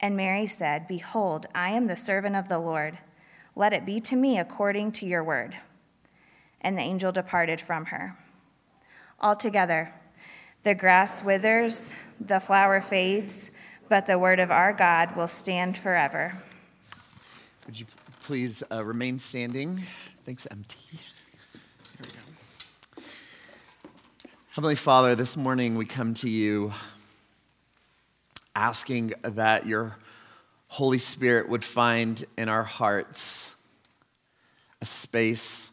And Mary said, "Behold, I am the servant of the Lord. Let it be to me according to your word." And the angel departed from her. Altogether, the grass withers, the flower fades, but the word of our God will stand forever. Would you please remain standing? Thanks, MT. Here we go. Heavenly Father, this morning we come to you asking that your Holy Spirit would find in our hearts a space,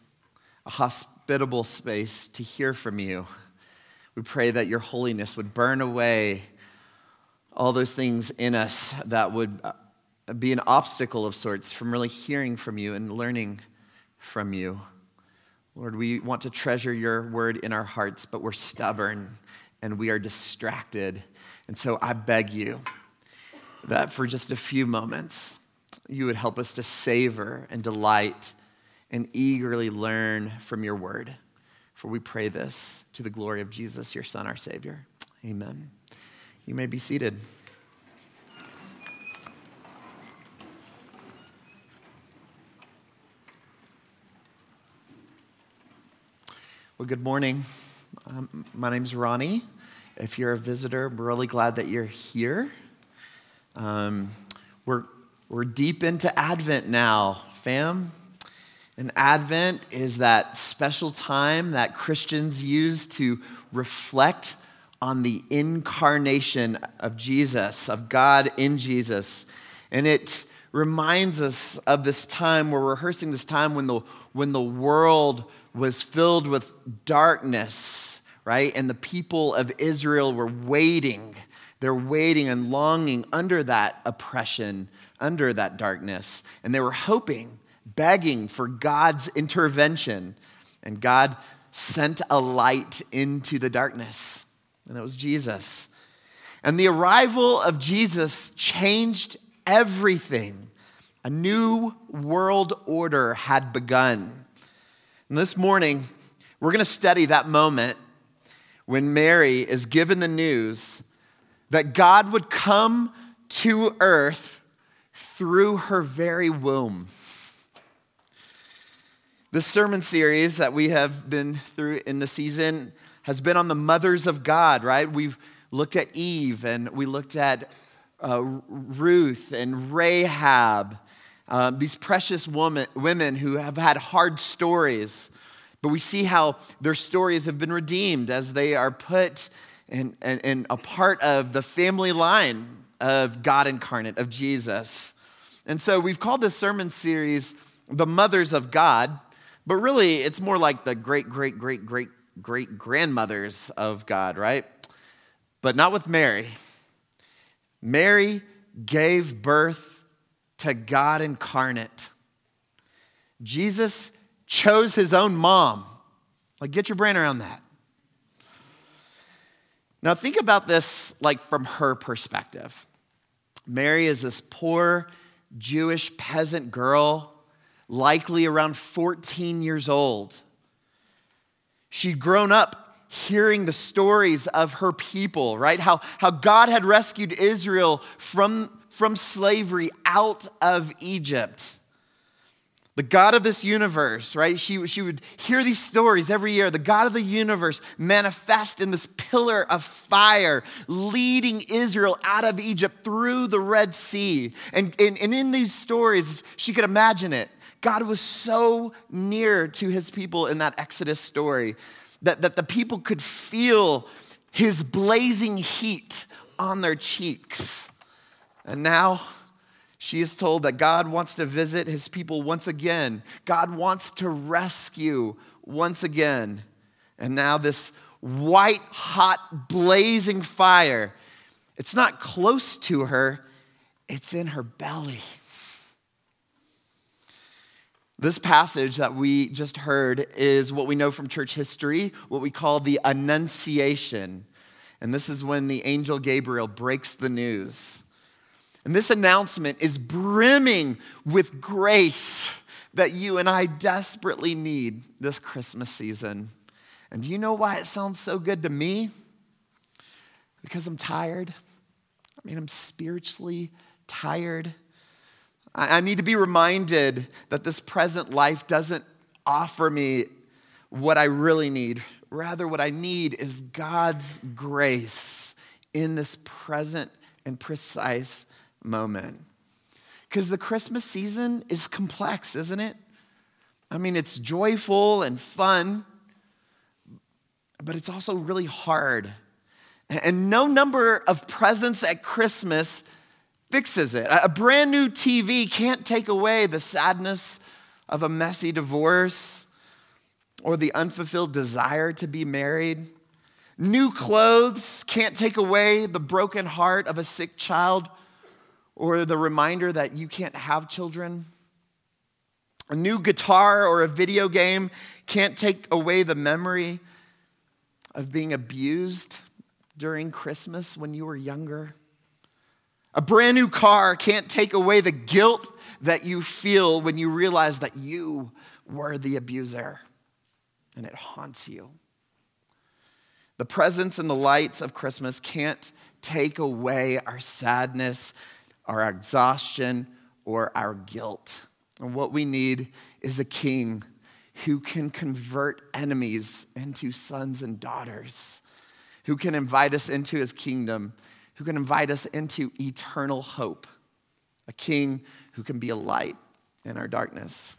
a hospitable space to hear from you. We pray that your holiness would burn away all those things in us that would be an obstacle of sorts from really hearing from you and learning from you. Lord, we want to treasure your word in our hearts, but we're stubborn and we are distracted. And so I beg you that for just a few moments, you would help us to savor and delight and eagerly learn from your word. For we pray this to the glory of Jesus, your Son, our Savior. Amen. You may be seated. Well, good morning. My name's Ronnie. If you're a visitor, we're really glad that you're here. We're deep into Advent now, fam. And Advent is that special time that Christians use to reflect on the incarnation of Jesus, of God in Jesus. And it reminds us of this time, we're rehearsing this time when the world was filled with darkness, right? And the people of Israel were waiting. They're waiting and longing under that oppression, under that darkness. And they were hoping, begging for God's intervention. And God sent a light into the darkness. And it was Jesus. And the arrival of Jesus changed everything. A new world order had begun. And this morning, we're going to study that moment when Mary is given the news that God would come to earth through her very womb. This sermon series that we have been through in the season has been on the mothers of God, right? We've looked at Eve, and we looked at Ruth and Rahab, these precious women who have had hard stories. But we see how their stories have been redeemed as they are put in a part of the family line of God incarnate, of Jesus. And so we've called this sermon series, The Mothers of God, but really it's more like the great-great-great-great-great-grandmothers of God, right? But not with Mary. Mary gave birth to God incarnate. Jesus chose his own mom. Like, get your brain around that. Now, think about this, like, from her perspective. Mary is this poor, Jewish peasant girl, likely around 14 years old. She'd grown up hearing the stories of her people, right? How God had rescued Israel from slavery out of Egypt. The God of this universe, right? She would hear these stories every year. The God of the universe manifest in this pillar of fire, leading Israel out of Egypt through the Red Sea. And in these stories, she could imagine it. God was so near to his people in that Exodus story that the people could feel his blazing heat on their cheeks. And now she is told that God wants to visit his people once again. God wants to rescue once again. And now this white, hot, blazing fire, it's not close to her, it's in her belly. This passage that we just heard is what we know from church history, what we call the Annunciation. And this is when the angel Gabriel breaks the news. And this announcement is brimming with grace that you and I desperately need this Christmas season. And do you know why it sounds so good to me? Because I'm tired. I'm spiritually tired. I need to be reminded that this present life doesn't offer me what I really need. Rather, what I need is God's grace in this present and precise moment. Because the Christmas season is complex, isn't it? It's joyful and fun, but it's also really hard. And no number of presents at Christmas fixes it. A brand new TV can't take away the sadness of a messy divorce or the unfulfilled desire to be married. New clothes can't take away the broken heart of a sick child or the reminder that you can't have children. A new guitar or a video game can't take away the memory of being abused during Christmas when you were younger. A brand new car can't take away the guilt that you feel when you realize that you were the abuser, and it haunts you. The presence and the lights of Christmas can't take away our sadness, our exhaustion, or our guilt. And what we need is a king who can convert enemies into sons and daughters, who can invite us into his kingdom, who can invite us into eternal hope, a king who can be a light in our darkness.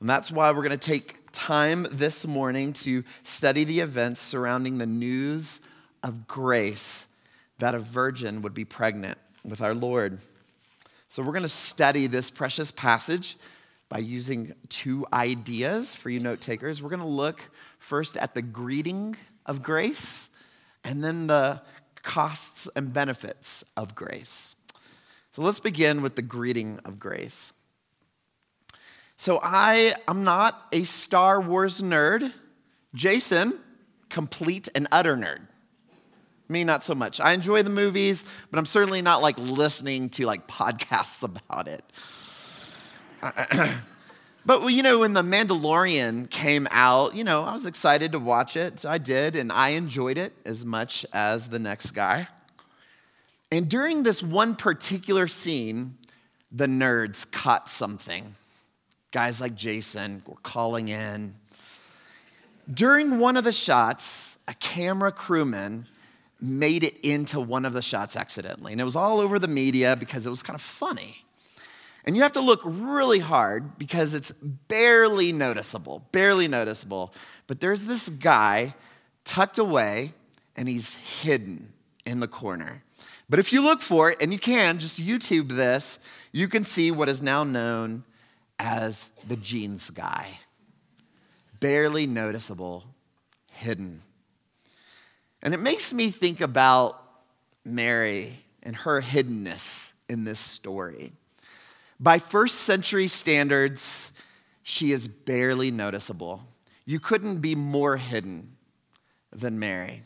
And that's why we're going to take time this morning to study the events surrounding the news of grace that a virgin would be pregnant with our Lord. So we're going to study this precious passage by using two ideas for you note takers. We're going to look first at the greeting of grace and then the costs and benefits of grace. So let's begin with the greeting of grace. So I am not a Star Wars nerd. Jason, complete and utter nerd. Me, not so much. I enjoy the movies, but I'm certainly not listening to podcasts about it. But, when The Mandalorian came out, I was excited to watch it. So I did, and I enjoyed it as much as the next guy. And during this one particular scene, the nerds caught something. Guys like Jason were calling in. During one of the shots, a camera crewman made it into one of the shots accidentally. And it was all over the media because it was kind of funny. And you have to look really hard because it's barely noticeable. But there's this guy tucked away, and he's hidden in the corner. But if you look for it, and you can, just YouTube this, you can see what is now known as the jeans guy. Barely noticeable, hidden. And it makes me think about Mary and her hiddenness in this story. By first century standards, she is barely noticeable. You couldn't be more hidden than Mary.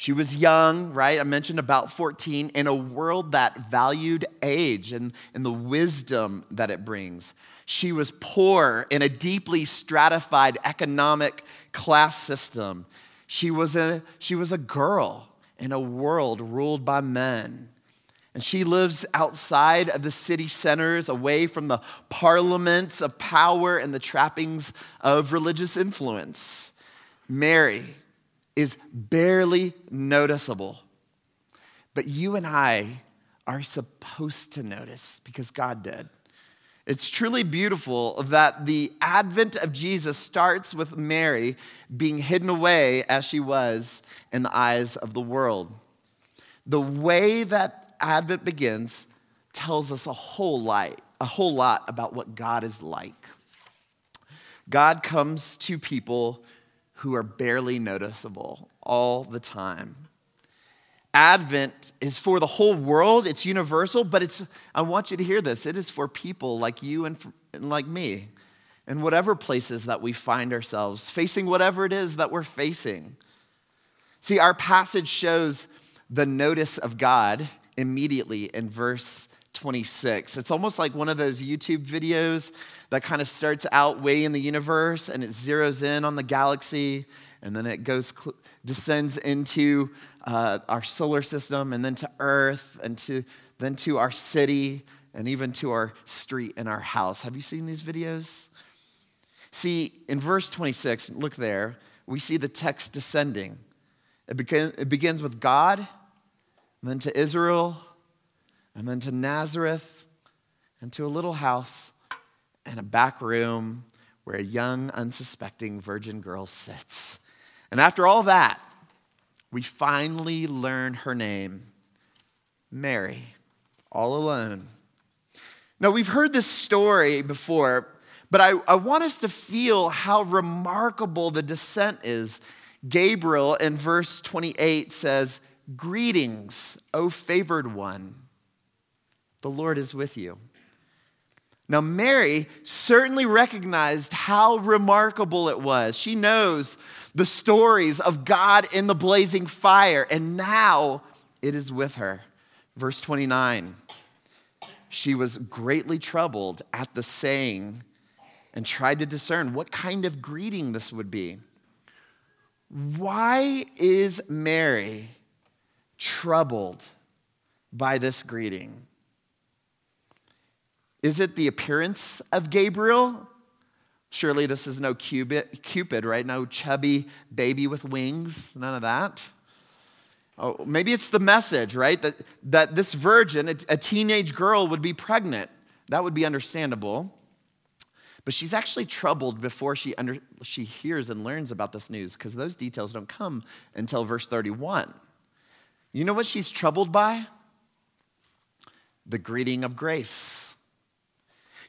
She was young, right? I mentioned about 14, in a world that valued age and the wisdom that it brings. She was poor in a deeply stratified economic class system. She was a girl in a world ruled by men. And she lives outside of the city centers, away from the parliaments of power and the trappings of religious influence. Mary is barely noticeable. But you and I are supposed to notice because God did. It's truly beautiful that the advent of Jesus starts with Mary being hidden away as she was in the eyes of the world. The way that advent begins tells us a whole lot about what God is like. God comes to people who are barely noticeable all the time. Advent is for the whole world. It's universal, but I want you to hear this. It is for people like you and like me, in whatever places that we find ourselves, facing whatever it is that we're facing. See, our passage shows the notice of God immediately in verse 26. It's almost like one of those YouTube videos that kind of starts out way in the universe and it zeroes in on the galaxy and then it descends into our solar system and then to Earth and then to our city and even to our street and our house. Have you seen these videos? See, in verse 26, look there, we see the text descending. It begins with God, and then to Israel, and then to Nazareth, and to a little house, and a back room where a young, unsuspecting virgin girl sits. And after all that, we finally learn her name, Mary, all alone. Now, we've heard this story before, but I want us to feel how remarkable the descent is. Gabriel in verse 28 says, "Greetings, O favored one. The Lord is with you." Now, Mary certainly recognized how remarkable it was. She knows the stories of God in the blazing fire, and now it is with her. Verse 29, she was greatly troubled at the saying and tried to discern what kind of greeting this would be. Why is Mary troubled by this greeting? Is it the appearance of Gabriel? Surely this is no Cupid, right? No chubby baby with wings, none of that. Oh, maybe it's the message, right? That this virgin, a teenage girl, would be pregnant. That would be understandable. But she's actually troubled before she hears and learns about this news, because those details don't come until verse 31. You know what she's troubled by? The greeting of grace.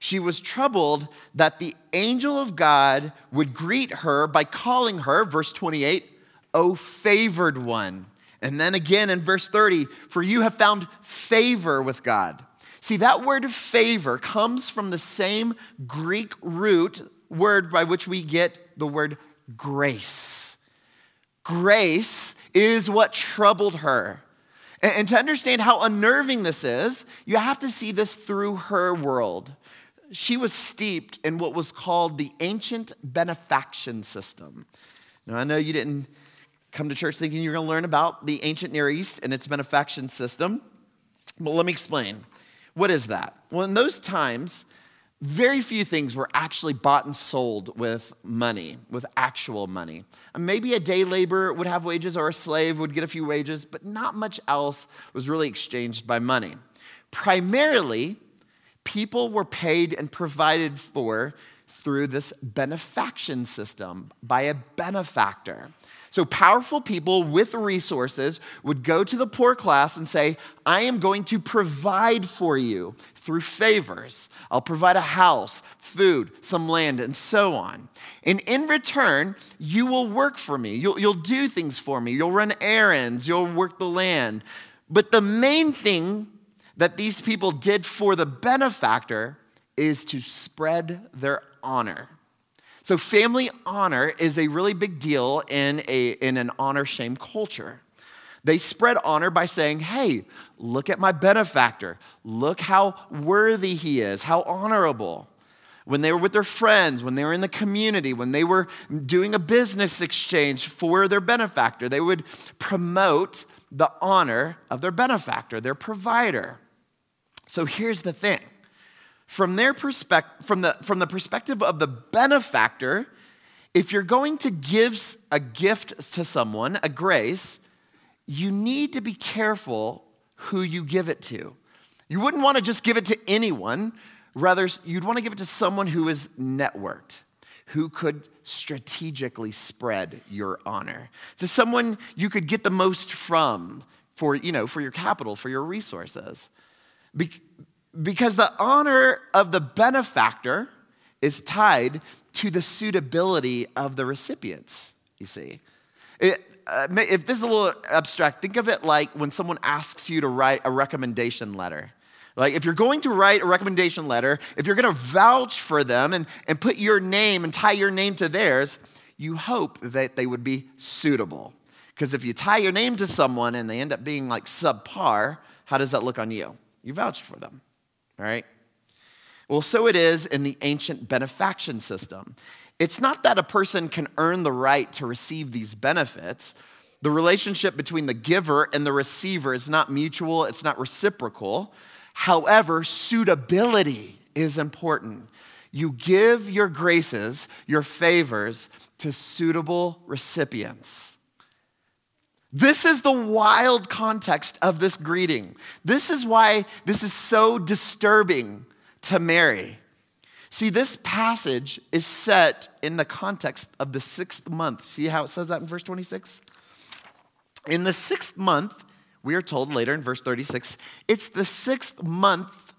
She was troubled that the angel of God would greet her by calling her, verse 28, "O favored one." And then again in verse 30, "For you have found favor with God." See, that word favor comes from the same Greek root word by which we get the word grace. Grace is what troubled her. And to understand how unnerving this is, you have to see this through her world. She was steeped in what was called the ancient benefaction system. Now, I know you didn't come to church thinking you're going to learn about the ancient Near East and its benefaction system, but let me explain. What is that? Well, in those times, very few things were actually bought and sold with money, with actual money. Maybe a day laborer would have wages or a slave would get a few wages, but not much else was really exchanged by money. Primarily, people were paid and provided for through this benefaction system by a benefactor. So powerful people with resources would go to the poor class and say, "I am going to provide for you through favors. I'll provide a house, food, some land, and so on. And in return, you will work for me. You'll do things for me. You'll run errands. You'll work the land." But the main thing that these people did for the benefactor is to spread their honor. So family honor is a really big deal in an honor-shame culture. They spread honor by saying, hey, look at my benefactor. Look how worthy he is, how honorable. When they were with their friends, when they were in the community, when they were doing a business exchange for their benefactor, they would promote the honor of their benefactor, their provider. So here's the thing. From their perspective, from the perspective of the benefactor, if you're going to give a gift to someone, a grace, you need to be careful who you give it to. You wouldn't want to just give it to anyone. Rather, you'd want to give it to someone who is networked, who could strategically spread your honor. To someone you could get the most from for your capital, for your resources. Because the honor of the benefactor is tied to the suitability of the recipients, you see. If this is a little abstract, think of it like when someone asks you to write a recommendation letter. Like if you're going to write a recommendation letter, if you're going to vouch for them and put your name and tie your name to theirs, you hope that they would be suitable. Because if you tie your name to someone and they end up being like subpar, how does that look on you? You vouched for them, all right? Well, so it is in the ancient benefaction system. It's not that a person can earn the right to receive these benefits. The relationship between the giver and the receiver is not mutual, it's not reciprocal. However, suitability is important. You give your graces, your favors, to suitable recipients. This is the wild context of this greeting. This is why this is so disturbing to Mary. See, this passage is set in the context of the 6th month. See how it says that in verse 26? In the 6th month, we are told later in verse 36, it's the 6th month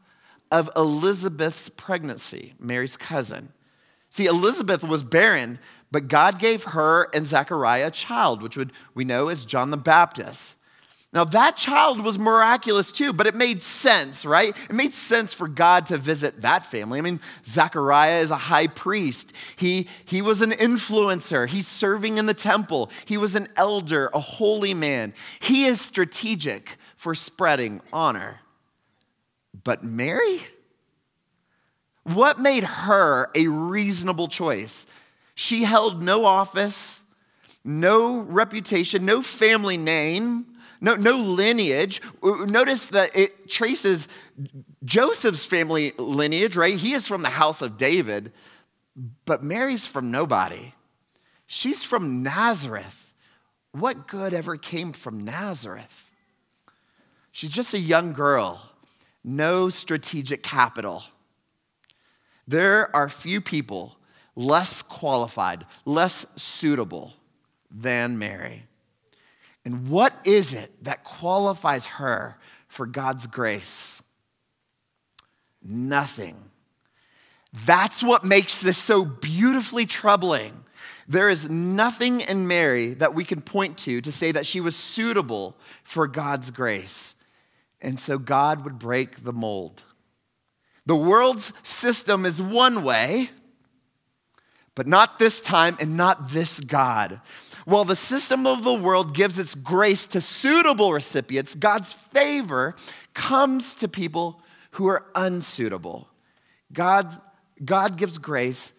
of Elizabeth's pregnancy, Mary's cousin. See, Elizabeth was barren, but God gave her and Zechariah a child, which we know as John the Baptist. Now, that child was miraculous too, but it made sense, right? It made sense for God to visit that family. I mean, Zechariah is a high priest. He was an influencer. He's serving in the temple. He was an elder, a holy man. He is strategic for spreading honor. But Mary? What made her a reasonable choice? She held no office, no reputation, no family name, no lineage. Notice that it traces Joseph's family lineage, right? He is from the house of David, but Mary's from nobody. She's from Nazareth. What good ever came from Nazareth? She's just a young girl, no strategic capital. There are few people less qualified, less suitable than Mary. And what is it that qualifies her for God's grace? Nothing. That's what makes this so beautifully troubling. There is nothing in Mary that we can point to say that she was suitable for God's grace. And so God would break the mold. The world's system is one way, but not this time and not this God. While the system of the world gives its grace to suitable recipients, God's favor comes to people who are unsuitable. God gives grace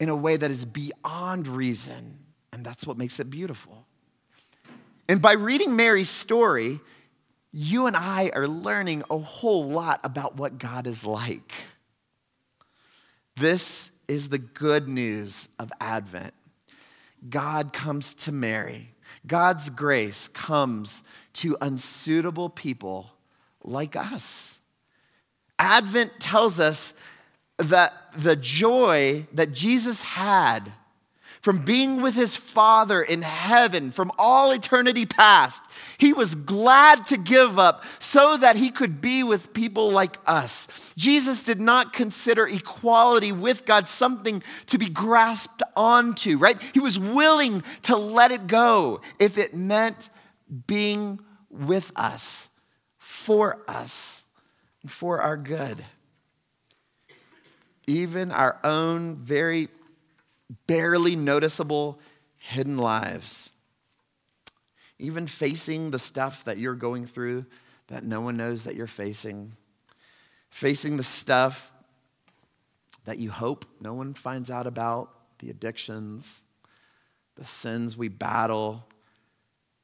in a way that is beyond reason, and that's what makes it beautiful. And by reading Mary's story, you and I are learning a whole lot about what God is like. This is the good news of Advent. God comes to Mary. God's grace comes to unsuitable people like us. Advent tells us that the joy that Jesus had from being with his Father in heaven from all eternity past, he was glad to give up so that he could be with people like us. Jesus did not consider equality with God something to be grasped onto, right? He was willing to let it go if it meant being with us, and for our good. Even our own very barely noticeable hidden lives. Even facing the stuff that you're going through that no one knows that you're facing. Facing the stuff that you hope no one finds out about, the addictions, the sins we battle,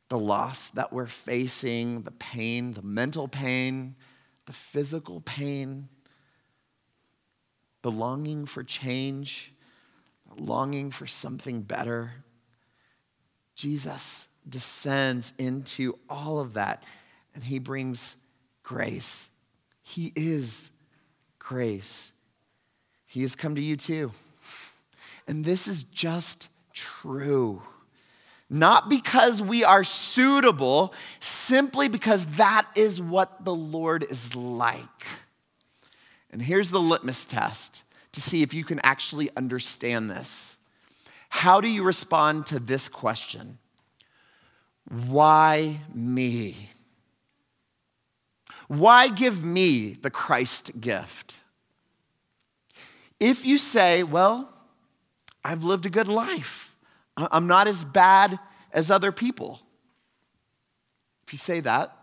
the loss that we're facing, the pain, the mental pain, the physical pain, the longing for change, the longing for something better. Jesus descends into all of that, and he brings grace. He is grace. He has come to you too. And this is just true. Not because we are suitable, simply because that is what the Lord is like. And here's the litmus test to see if you can actually understand this. How do you respond to this question? Why me? Why give me the Christ gift? If you say, well, I've lived a good life. I'm not as bad as other people. If you say that,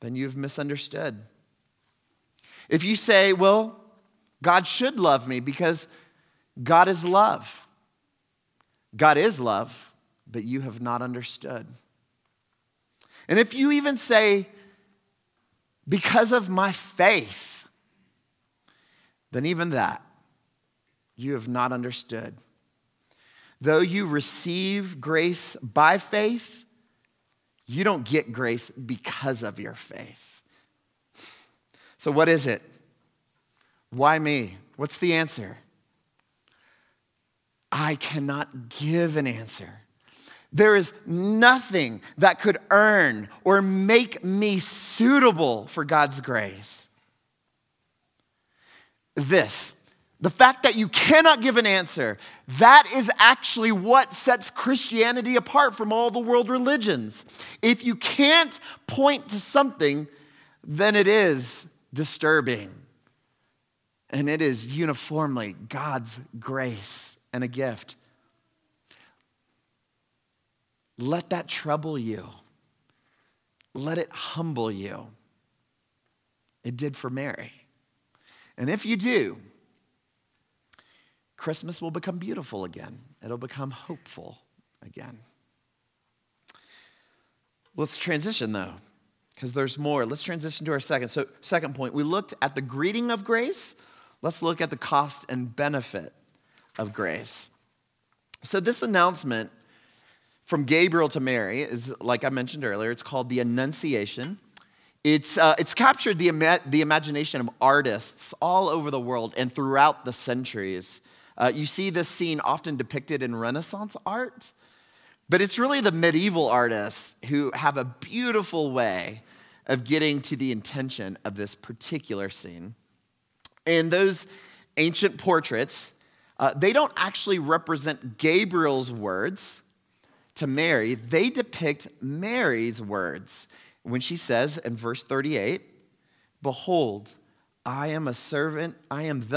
then you've misunderstood. If you say, well, God should love me because God is love. God is love, but you have not understood. And if you even say, because of my faith, then even that, you have not understood. Though you receive grace by faith, you don't get grace because of your faith. So what is it? Why me? What's the answer? I cannot give an answer. There is nothing that could earn or make me suitable for God's grace. The fact that you cannot give an answer, that is actually what sets Christianity apart from all the world religions. If you can't point to something, then it is disturbing. And it is uniformly God's grace and a gift. Let that trouble you. Let it humble you. It did for Mary. And if you do, Christmas will become beautiful again. It'll become hopeful again. Let's transition though, because there's more. Let's transition to our second point. We looked at the greeting of grace. Let's look at the cost and benefit of grace. So this announcement from Gabriel to Mary is, like I mentioned earlier, it's called the Annunciation. It's captured the imagination of artists all over the world and throughout the centuries. You see this scene often depicted in Renaissance art, but it's really the medieval artists who have a beautiful way of getting to the intention of this particular scene. And those ancient portraits, they don't actually represent Gabriel's words to Mary. They depict Mary's words when she says in verse 38, "Behold, I am the servant of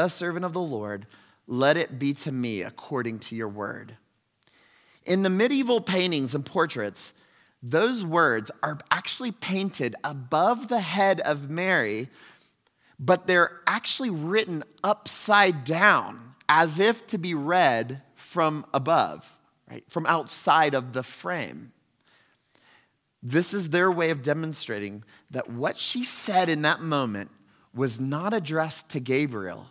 the Lord. Let it be to me according to your word." In the medieval paintings and portraits, those words are actually painted above the head of Mary, but they're actually written upside down as if to be read from above, right? From outside of the frame. This is their way of demonstrating that what she said in that moment was not addressed to Gabriel.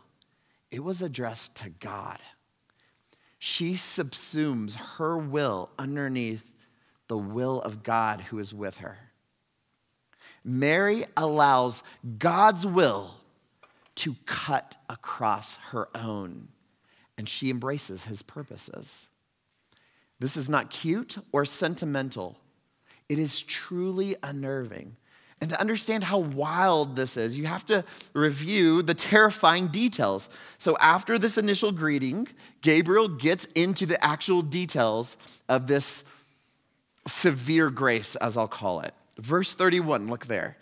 It was addressed to God. She subsumes her will underneath the will of God who is with her. Mary allows God's will to cut across her own, and she embraces his purposes. This is not cute or sentimental. It is truly unnerving. And to understand how wild this is, you have to review the terrifying details. So after this initial greeting, Gabriel gets into the actual details of this severe grace, as I'll call it. Verse 31, look there.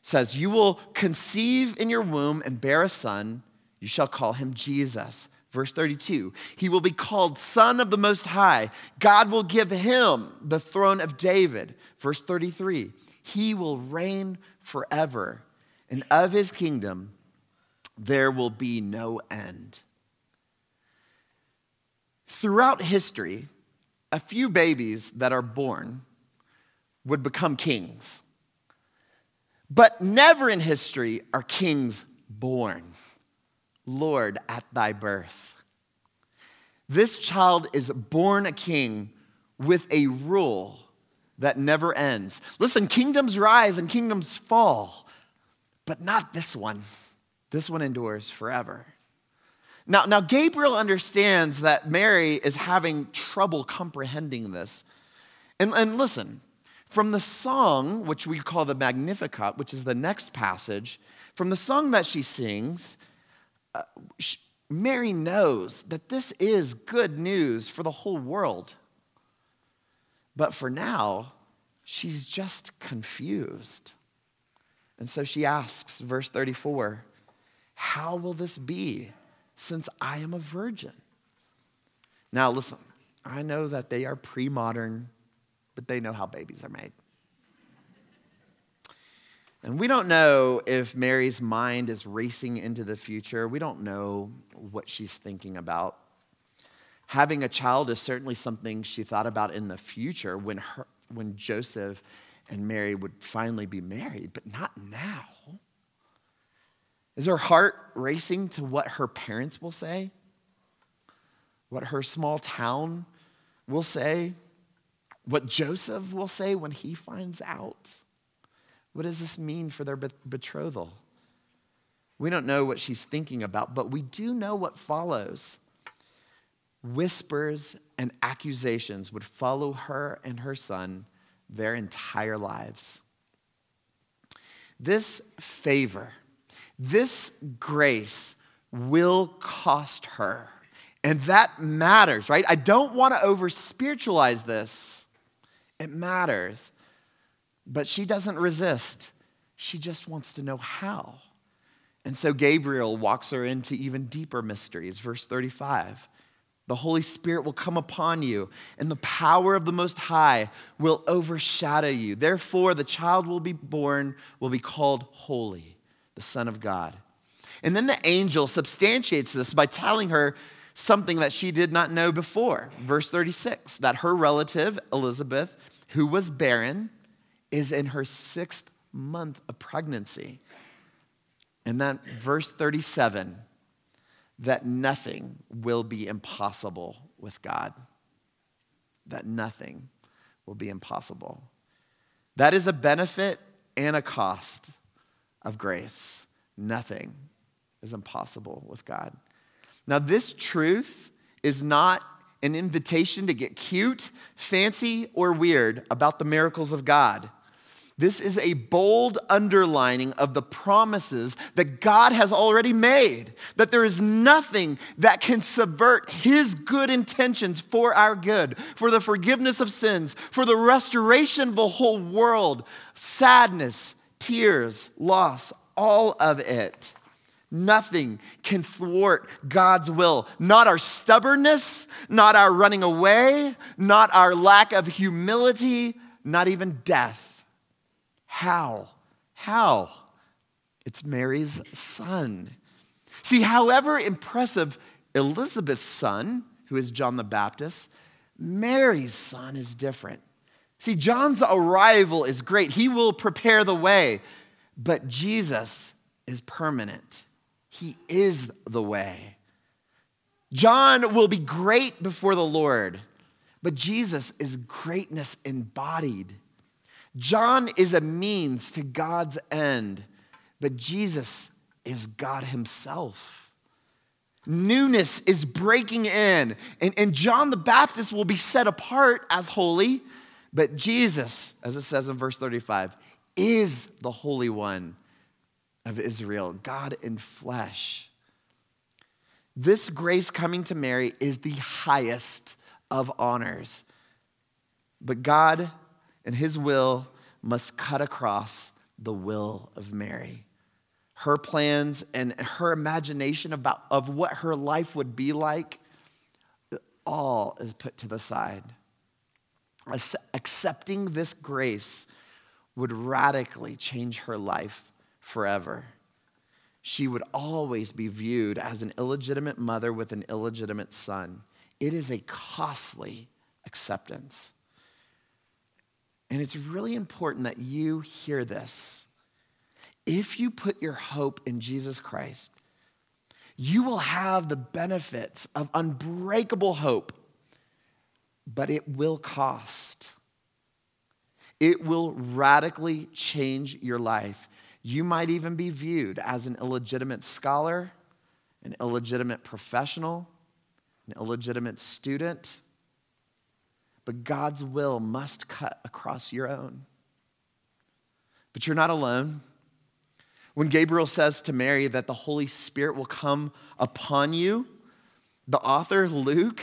It says, "You will conceive in your womb and bear a son. You shall call him Jesus. Verse 32, he will be called Son of the Most High. God will give him the throne of David. Verse 33, he will reign forever, and of his kingdom there will be no end. Throughout history, a few babies that are born would become kings. But never in history are kings born. Lord, at thy birth. This child is born a king with a rule that never ends. Listen, kingdoms rise and kingdoms fall, but not this one. This one endures forever. Now Gabriel understands that Mary is having trouble comprehending this. And listen, from the song, which we call the Magnificat, which is the next passage, from the song that she sings, Mary knows that this is good news for the whole world. But for now, she's just confused. And so she asks, verse 34, how will this be since I am a virgin? Now listen, I know that they are pre-modern, but they know how babies are made. And we don't know if Mary's mind is racing into the future. We don't know what she's thinking about. Having a child is certainly something she thought about in the future when Joseph and Mary would finally be married, but not now. Is her heart racing to what her parents will say? What her small town will say? What Joseph will say when he finds out? What does this mean for their betrothal? We don't know what she's thinking about, but we do know what follows. Whispers and accusations would follow her and her son their entire lives. This favor, this grace will cost her, and that matters, right? I don't want to over-spiritualize this. It matters. But she doesn't resist. She just wants to know how. And so Gabriel walks her into even deeper mysteries. Verse 35, the Holy Spirit will come upon you, and the power of the Most High will overshadow you. Therefore, the child will be born, will be called Holy, the Son of God. And then the angel substantiates this by telling her something that she did not know before. Verse 36, that her relative, Elizabeth, who was barren, is in her 6th month of pregnancy. And then verse 37, that nothing will be impossible with God. That nothing will be impossible. That is a benefit and a cost of grace. Nothing is impossible with God. Now, this truth is not an invitation to get cute, fancy, or weird about the miracles of God. This is a bold underlining of the promises that God has already made, that there is nothing that can subvert his good intentions for our good, for the forgiveness of sins, for the restoration of the whole world, sadness, tears, loss, all of it. Nothing can thwart God's will. Not our stubbornness, not our running away, not our lack of humility, not even death. How? How? It's Mary's son. See, however impressive Elizabeth's son, who is John the Baptist, Mary's son is different. See, John's arrival is great. He will prepare the way, but Jesus is permanent. He is the way. John will be great before the Lord, but Jesus is greatness embodied. John is a means to God's end, but Jesus is God himself. Newness is breaking in, and John the Baptist will be set apart as holy, but Jesus, as it says in verse 35, is the Holy One of Israel, God in flesh. This grace coming to Mary is the highest of honors, but God and his will must cut across the will of Mary. her plans and her imagination of what her life would be like, all is put to the side. Accepting this grace would radically change her life forever. She would always be viewed as an illegitimate mother with an illegitimate son. It is a costly acceptance. And it's really important that you hear this. If you put your hope in Jesus Christ, you will have the benefits of unbreakable hope, but it will cost. It will radically change your life. You might even be viewed as an illegitimate scholar, an illegitimate professional, an illegitimate student, but God's will must cut across your own. But you're not alone. When Gabriel says to Mary that the Holy Spirit will come upon you, the author, Luke,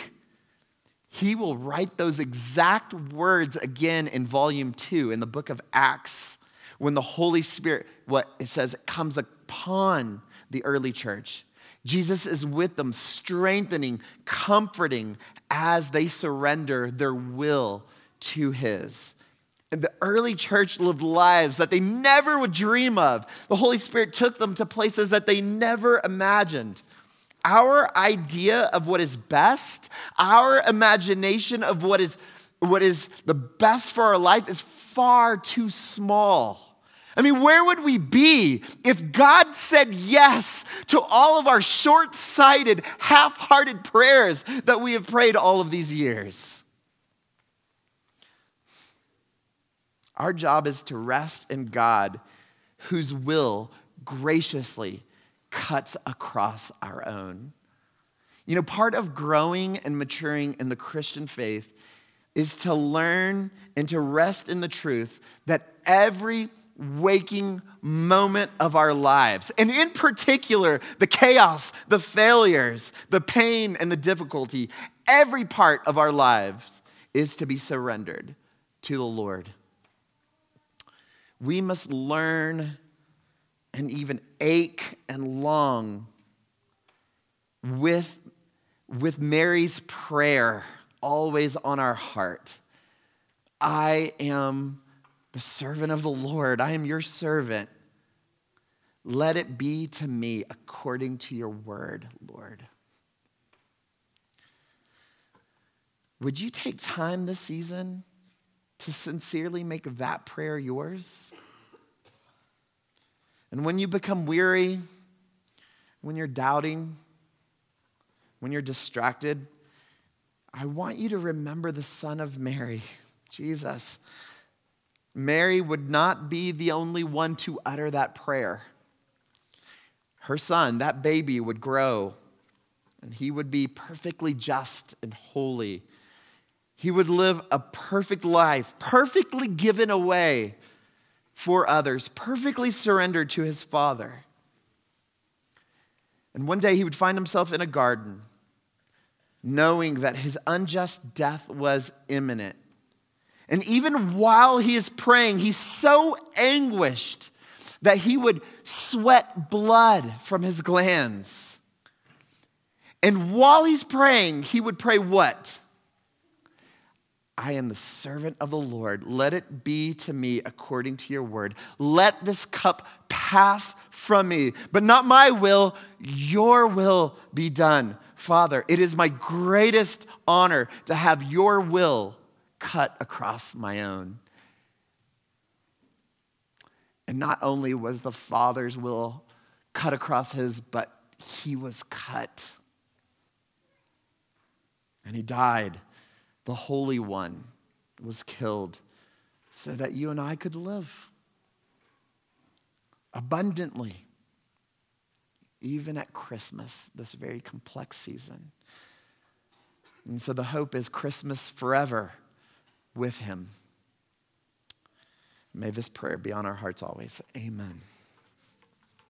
he will write those exact words again in volume 2 in the book of Acts. When the Holy Spirit, what it says, it comes upon the early church. Jesus is with them, strengthening, comforting as they surrender their will to his. And the early church lived lives that they never would dream of. The Holy Spirit took them to places that they never imagined. Our idea of what is best, our imagination of what is the best for our life is far too small. I mean, where would we be if God said yes to all of our short-sighted, half-hearted prayers that we have prayed all of these years? Our job is to rest in God, whose will graciously cuts across our own. You know, part of growing and maturing in the Christian faith is to learn and to rest in the truth that every waking moment of our lives, and in particular, the chaos, the failures, the pain, and the difficulty, every part of our lives is to be surrendered to the Lord. We must learn and even ache and long with Mary's prayer always on our heart. I am the servant of the Lord. I am your servant. Let it be to me according to your word, Lord. Would you take time this season to sincerely make that prayer yours? And when you become weary, when you're doubting, when you're distracted, I want you to remember the Son of Mary, Jesus. Mary would not be the only one to utter that prayer. Her son, that baby, would grow, and he would be perfectly just and holy. He would live a perfect life, perfectly given away for others, perfectly surrendered to his Father. And one day he would find himself in a garden, knowing that his unjust death was imminent. And even while he is praying, he's so anguished that he would sweat blood from his glands. And while he's praying, he would pray what? I am the servant of the Lord. Let it be to me according to your word. Let this cup pass from me, but not my will, your will be done. Father, it is my greatest honor to have your will cut across my own. And not only was the Father's will cut across his, but he was cut. And he died. The Holy One was killed so that you and I could live abundantly, even at Christmas, this very complex season. And so the hope is Christmas forever with him. May this prayer be on our hearts always. Amen.